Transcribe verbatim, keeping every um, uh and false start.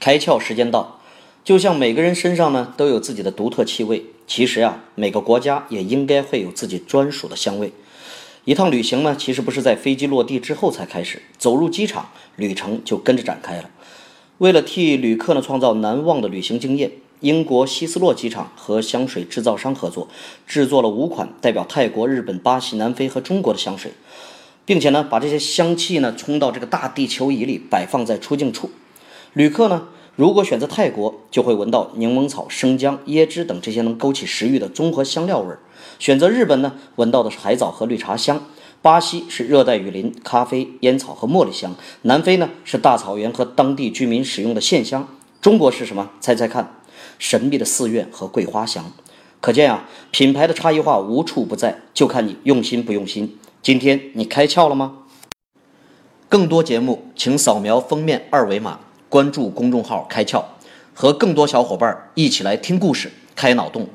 开窍时间到。就像每个人身上呢都有自己的独特气味，其实啊每个国家也应该会有自己专属的香味。一趟旅行呢其实不是在飞机落地之后才开始，走入机场旅程就跟着展开了。为了替旅客呢创造难忘的旅行经验，英国希斯洛机场和香水制造商合作，制作了五款代表泰国、日本、巴西、南非和中国的香水，并且呢把这些香气呢冲到这个大地球仪里，摆放在出境处。旅客呢如果选择泰国，就会闻到柠檬草、生姜、椰汁等这些能勾起食欲的综合香料味儿；选择日本呢，闻到的是海藻和绿茶香；巴西是热带雨林、咖啡、烟草和茉莉香；南非呢是大草原和当地居民使用的线香；中国是什么？猜猜看，神秘的寺院和桂花香。可见啊，品牌的差异化无处不在，就看你用心不用心。今天你开窍了吗？更多节目，请扫描封面二维码。关注公众号开窍，和更多小伙伴一起来听故事，开脑洞。